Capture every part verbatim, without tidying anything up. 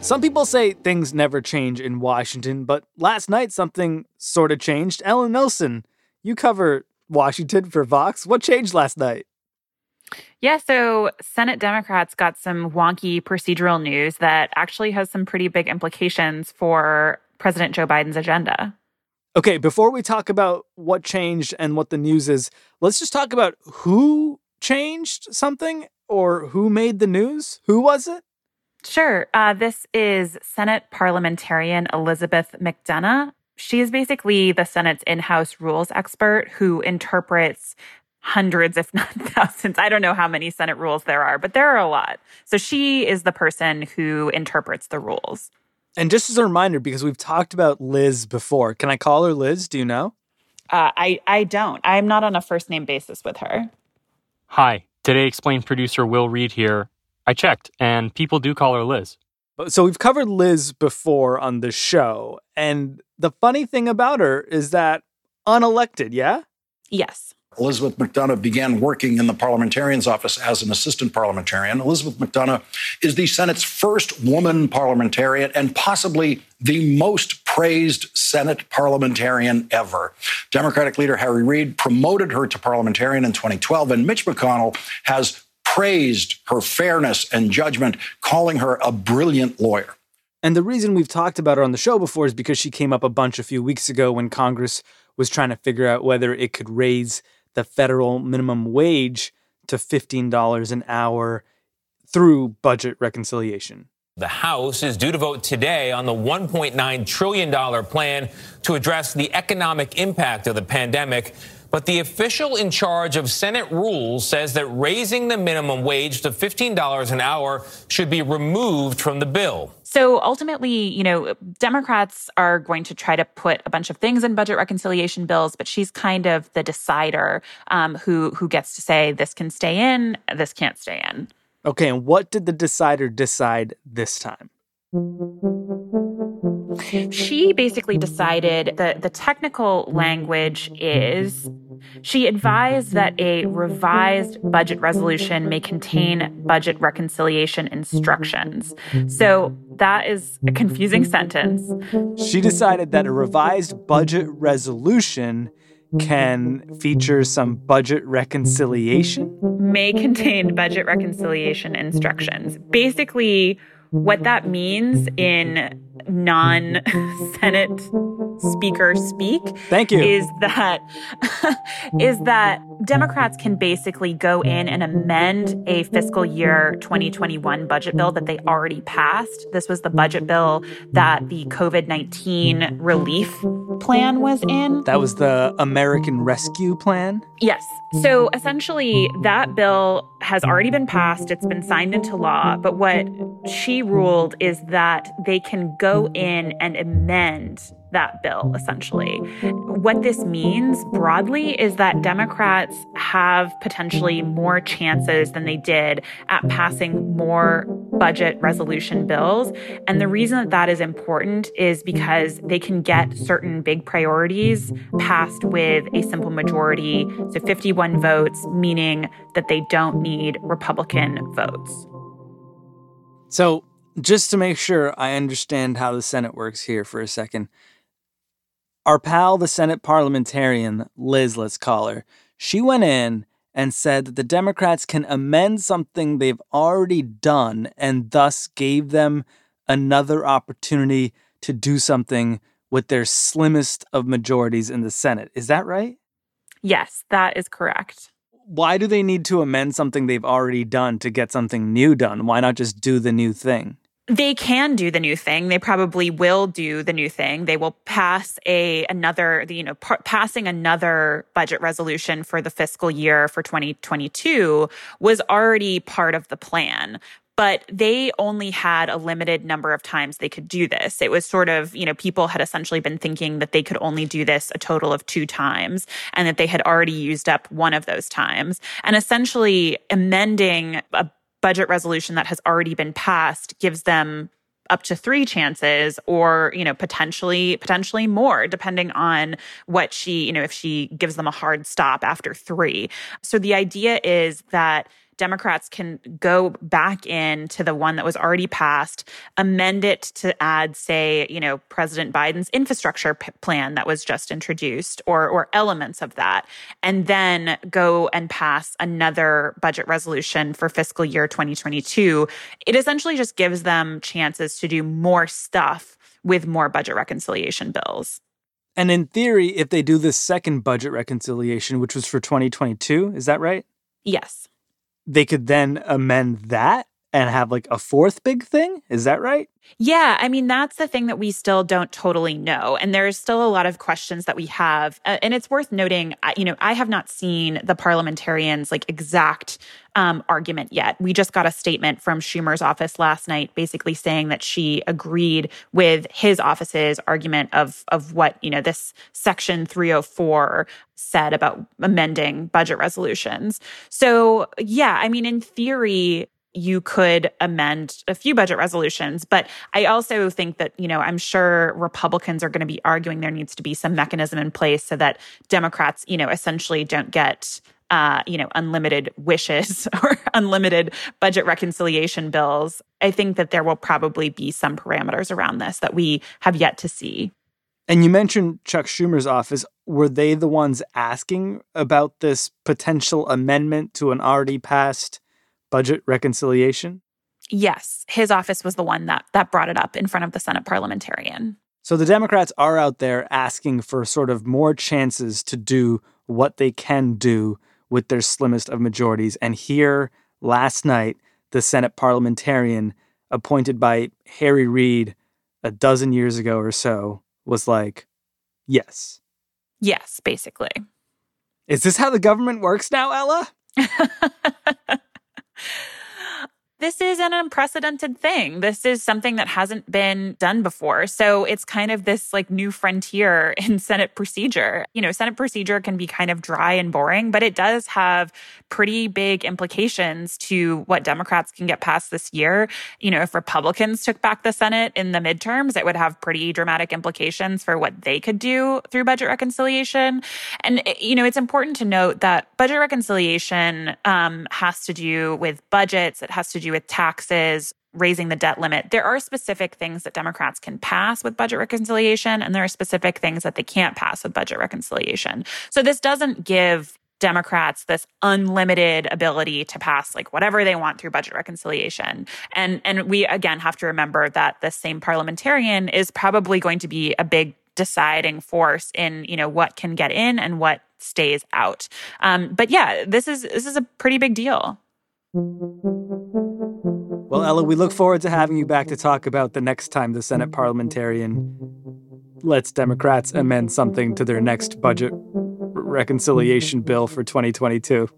Some people say things never change in Washington, but last night something sort of changed. Ella Nilsen, you cover Washington for Vox. What changed last night? Yeah, so Senate Democrats got some wonky procedural news that actually has some pretty big implications for President Joe Biden's agenda. Okay, before we talk about what changed and what the news is, let's just talk about who changed something or who made the news. Who was it? Sure. Uh, this is Senate parliamentarian Elizabeth MacDonough. She is basically the Senate's in-house rules expert who interprets hundreds, if not thousands. I don't know how many Senate rules there are, but there are a lot. So she is the person who interprets the rules. And just as a reminder, because we've talked about Liz before, can I call her Liz? Do you know? Uh, I, I don't. I'm not on a first-name basis with her. Hi. Today Explained producer Will Reed here. I checked, and people do call her Liz. So we've covered Liz before on the show, and the funny thing about her is that unelected, yeah? Yes. Elizabeth MacDonough began working in the parliamentarian's office as an assistant parliamentarian. Elizabeth MacDonough is the Senate's first woman parliamentarian and possibly the most praised Senate parliamentarian ever. Democratic leader Harry Reid promoted her to parliamentarian in twenty twelve, and Mitch McConnell has praised her fairness and judgment, calling her a brilliant lawyer. And the reason we've talked about her on the show before is because she came up a bunch a few weeks ago when Congress was trying to figure out whether it could raise the federal minimum wage to fifteen dollars an hour through budget reconciliation. The House is due to vote today on the one point nine trillion dollars plan to address the economic impact of the pandemic. But the official in charge of Senate rules says that raising the minimum wage to fifteen dollars an hour should be removed from the bill. So ultimately, you know, Democrats are going to try to put a bunch of things in budget reconciliation bills, but she's kind of the decider um, who, who gets to say this can stay in, this can't stay in. Okay, and what did the decider decide this time? She basically decided that the technical language is she advised that a revised budget resolution may contain budget reconciliation instructions. So that is a confusing sentence. She decided that a revised budget resolution can feature some budget reconciliation? May contain budget reconciliation instructions. Basically, what that means in non-Senate speaker speak Thank you. is that is that Democrats can basically go in and amend a fiscal year twenty twenty-one budget bill that they already passed. This was the budget bill that the covid nineteen relief plan was in. That was the American Rescue Plan? Yes. So essentially, that bill has already been passed. It's been signed into law. But what she ruled is that they can go in and amend that bill, essentially. What this means broadly is that Democrats have potentially more chances than they did at passing more budget resolution bills. And the reason that that is important is because they can get certain big priorities passed with a simple majority, so fifty-one votes, meaning that they don't need Republican votes. So just to make sure I understand how the Senate works here for a second, our pal, the Senate parliamentarian, Liz, let's call her, she went in and said that the Democrats can amend something they've already done and thus gave them another opportunity to do something with their slimmest of majorities in the Senate. Is that right? Yes, that is correct. Why do they need to amend something they've already done to get something new done? Why not just do the new thing? They can do the new thing. They probably will do the new thing. They will pass a another, you know, p- passing another budget resolution for the fiscal year for twenty twenty-two was already part of the plan. But they only had a limited number of times they could do this. It was sort of, you know, people had essentially been thinking that they could only do this a total of two times and that they had already used up one of those times. And essentially amending a budget resolution that has already been passed gives them up to three chances or, you know, potentially potentially more, depending on what she, you know, if she gives them a hard stop after three. So the idea is that Democrats can go back in to the one that was already passed, amend it to add, say, you know, President Biden's infrastructure p- plan that was just introduced or or elements of that, and then go and pass another budget resolution for fiscal year twenty twenty-two. It essentially just gives them chances to do more stuff with more budget reconciliation bills. And in theory, if they do this second budget reconciliation, which was for twenty twenty-two, is that right? Yes. They could then amend that and have like a fourth big thing? Is that right? Yeah. I mean, that's the thing that we still don't totally know. And there's still a lot of questions that we have. Uh, and it's worth noting, you know, I have not seen the parliamentarians' like exact um, argument yet. We just got a statement from Schumer's office last night basically saying that she agreed with his office's argument of, of what, you know, this Section three oh four said about amending budget resolutions. So, yeah, I mean, in theory, you could amend a few budget resolutions. But I also think that, you know, I'm sure Republicans are going to be arguing there needs to be some mechanism in place so that Democrats, you know, essentially don't get, uh, you know, unlimited wishes or unlimited budget reconciliation bills. I think that there will probably be some parameters around this that we have yet to see. And you mentioned Chuck Schumer's office. Were they the ones asking about this potential amendment to an already passed budget reconciliation? Yes. His office was the one that that brought it up in front of the Senate parliamentarian. So the Democrats are out there asking for sort of more chances to do what they can do with their slimmest of majorities. And here last night, the Senate parliamentarian appointed by Harry Reid a dozen years ago or so was like, yes. Yes, basically. Is this how the government works now, Ella? This is an unprecedented thing. This is something that hasn't been done before. So it's kind of this like new frontier in Senate procedure. You know, Senate procedure can be kind of dry and boring, but it does have pretty big implications to what Democrats can get passed this year. You know, if Republicans took back the Senate in the midterms, it would have pretty dramatic implications for what they could do through budget reconciliation. And, you know, it's important to note that budget reconciliation um, has to do with budgets. It has to do with taxes, raising the debt limit. There are specific things that Democrats can pass with budget reconciliation, and there are specific things that they can't pass with budget reconciliation. So this doesn't give Democrats this unlimited ability to pass like whatever they want through budget reconciliation. And, and we, again, have to remember that the same parliamentarian is probably going to be a big deciding force in, you know, what can get in and what stays out. Um, but yeah, this is this is a pretty big deal. Well, Ella, we look forward to having you back to talk about the next time the Senate parliamentarian lets Democrats amend something to their next budget reconciliation bill for twenty twenty-two.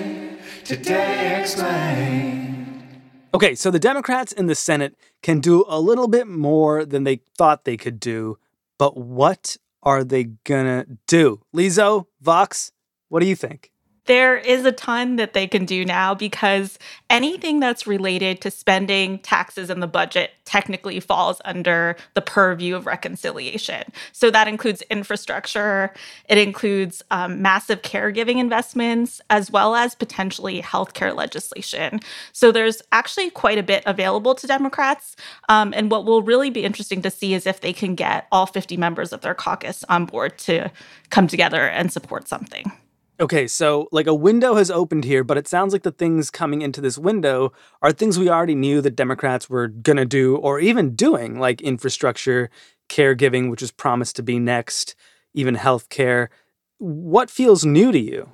today explained. Okay, so the Democrats in the Senate can do a little bit more than they thought they could do, but what are they gonna do? Li Zhou, Vox, what do you think? There is a ton that they can do now because anything that's related to spending, taxes, and the budget technically falls under the purview of reconciliation. So that includes infrastructure, it includes um, massive caregiving investments, as well as potentially healthcare legislation. So there's actually quite a bit available to Democrats. Um, and what will really be interesting to see is if they can get all fifty members of their caucus on board to come together and support something. Okay, so like a window has opened here, but it sounds like the things coming into this window are things we already knew that Democrats were going to do or even doing, like infrastructure, caregiving, which is promised to be next, even healthcare. What feels new to you?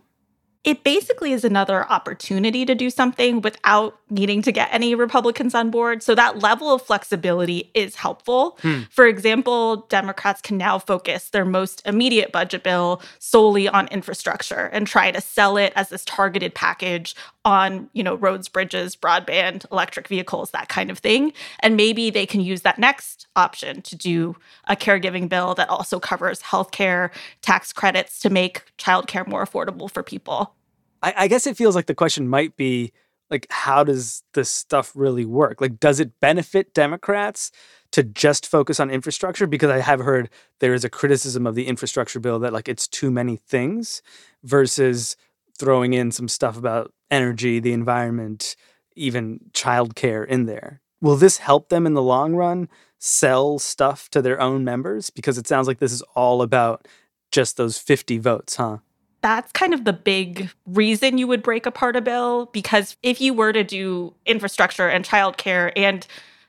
It basically is another opportunity to do something without needing to get any Republicans on board. So that level of flexibility is helpful. Hmm. For example, Democrats can now focus their most immediate budget bill solely on infrastructure and try to sell it as this targeted package on, you know, roads, bridges, broadband, electric vehicles, that kind of thing. And maybe they can use that next option to do a caregiving bill that also covers healthcare, tax credits to make childcare more affordable for people. I, I guess it feels like the question might be, like, how does this stuff really work? Like, does it benefit Democrats to just focus on infrastructure? Because I have heard there is a criticism of the infrastructure bill that, like, it's too many things versus throwing in some stuff about energy, the environment, even childcare in there. Will this help them in the long run sell stuff to their own members? Because it sounds like this is all about just those fifty votes, huh? That's kind of the big reason you would break apart a bill, because if you were to do infrastructure and childcare and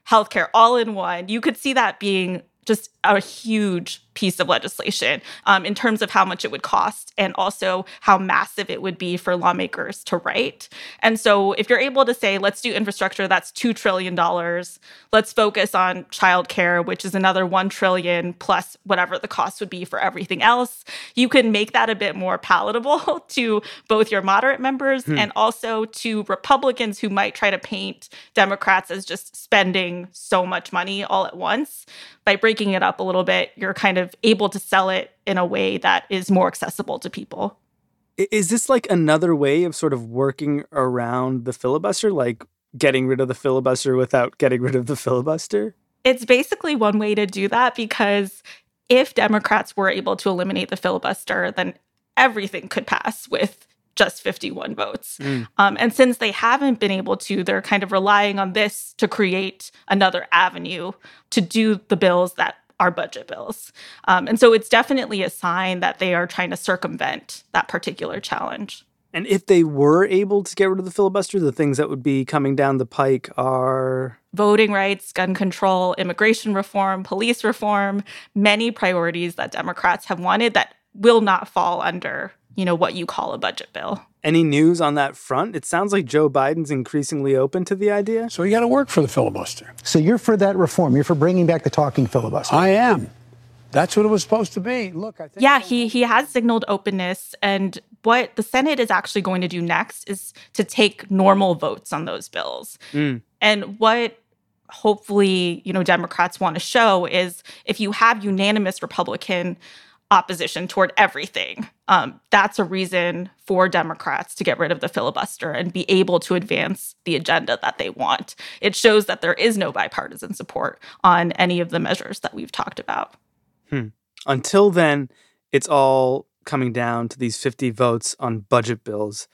healthcare all in one, you could see that being just a huge piece of legislation um, in terms of how much it would cost and also how massive it would be for lawmakers to write. And so if you're able to say, let's do infrastructure, that's two trillion dollars. Let's focus on childcare, which is another one trillion dollars plus whatever the cost would be for everything else. You can make that a bit more palatable to both your moderate members hmm. and also to Republicans who might try to paint Democrats as just spending so much money all at once. By breaking it up a little bit, you're kind of able to sell it in a way that is more accessible to people. Is this like another way of sort of working around the filibuster? Like getting rid of the filibuster without getting rid of the filibuster? It's basically one way to do that, because if Democrats were able to eliminate the filibuster, then everything could pass with just fifty-one votes. Mm. Um, and since they haven't been able to, they're kind of relying on this to create another avenue to do the bills that are budget bills. Um, and so it's definitely a sign that they are trying to circumvent that particular challenge. And if they were able to get rid of the filibuster, the things that would be coming down the pike are voting rights, gun control, immigration reform, police reform, many priorities that Democrats have wanted that will not fall under, you know, what you call a budget bill. Any news on that front? It sounds like Joe Biden's increasingly open to the idea. So you got to work for the filibuster. So you're for that reform. You're for bringing back the talking filibuster. I am. That's what it was supposed to be. Look, I think yeah, he he has signaled openness, and what the Senate is actually going to do next is to take normal votes on those bills. Mm. And what hopefully, you know, Democrats want to show is if you have unanimous Republican opposition toward everything, um, that's a reason for Democrats to get rid of the filibuster and be able to advance the agenda that they want. It shows that there is no bipartisan support on any of the measures that we've talked about. Hmm. Until then, it's all coming down to these fifty votes on budget bills.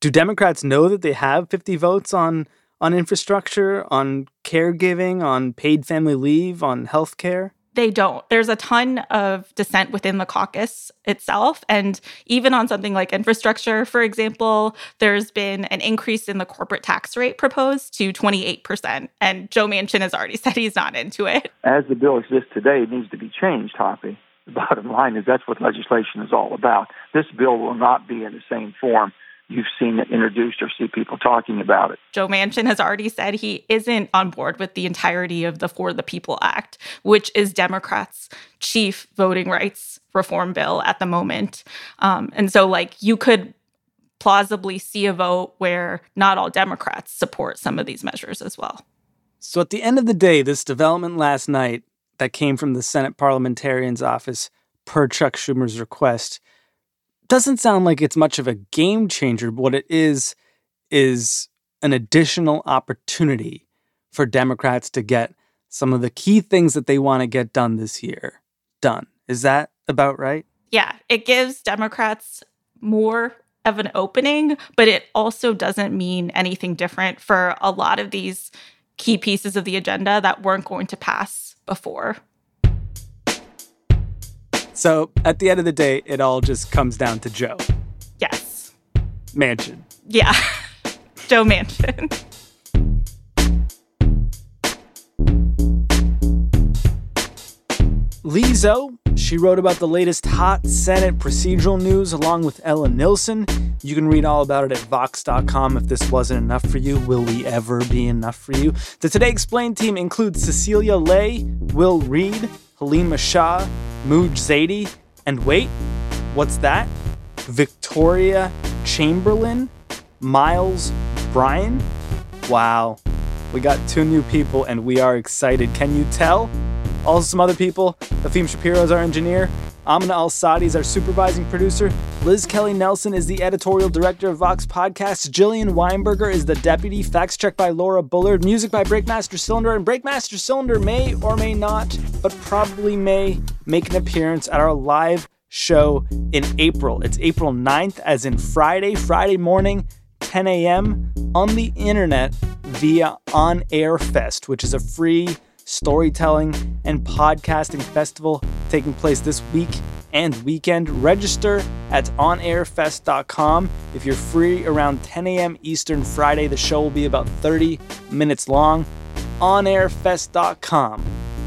Do Democrats know that they have fifty votes on, on infrastructure, on caregiving, on paid family leave, on health care? They don't. There's a ton of dissent within the caucus itself. And even on something like infrastructure, for example, there's been an increase in the corporate tax rate proposed to twenty-eight percent. And Joe Manchin has already said he's not into it. As the bill exists today, it needs to be changed, Hoppy. The bottom line is that's what legislation is all about. This bill will not be in the same form you've seen it introduced or see people talking about it. Joe Manchin has already said he isn't on board with the entirety of the For the People Act, which is Democrats' chief voting rights reform bill at the moment. Um, and so, like, you could plausibly see a vote where not all Democrats support some of these measures as well. So at the end of the day, this development last night that came from the Senate Parliamentarian's office per Chuck Schumer's request doesn't sound like it's much of a game changer, but what it is is an additional opportunity for Democrats to get some of the key things that they want to get done this year done. Is that about right? Yeah, it gives Democrats more of an opening, but it also doesn't mean anything different for a lot of these key pieces of the agenda that weren't going to pass before. So at the end of the day, it all just comes down to Joe. Yes. Manchin. Yeah. Joe Manchin. Li Zhou, she wrote about the latest hot Senate procedural news along with Ella Nilsen. You can read all about it at vox dot com. If this wasn't enough for you, will we ever be enough for you? The Today Explained team includes Cecilia Lay, Will Reed, Halima Shah, Mooj Zaidi, and wait, what's that? Victoria Chamberlain? Miles Bryan? Wow, we got two new people and we are excited. Can you tell? Also some other people. Afim Shapiro is our engineer. Amina Al-Sadi is our supervising producer. Liz Kelly Nelson is the editorial director of Vox Podcasts. Jillian Weinberger is the deputy. Facts check by Laura Bullard. Music by Breakmaster Cylinder. And Breakmaster Cylinder may or may not, but probably may, make an appearance at our live show in April. It's April ninth, as in Friday, Friday morning, ten a.m. on the internet via On Air Fest, which is a free storytelling and podcasting festival taking place this week and weekend. Register at on air fest dot com. If you're free around ten a.m. Eastern Friday, the show will be about thirty minutes long. on air fest dot com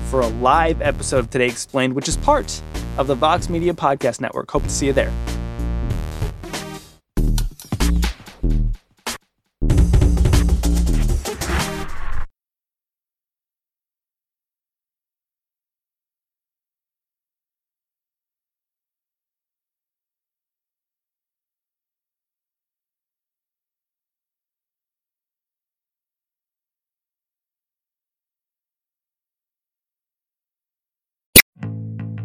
for a live episode of Today Explained, which is part of the Vox Media Podcast Network. Hope to see you there.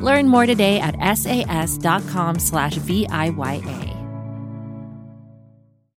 Learn more today at sas dot com slash V I Y A.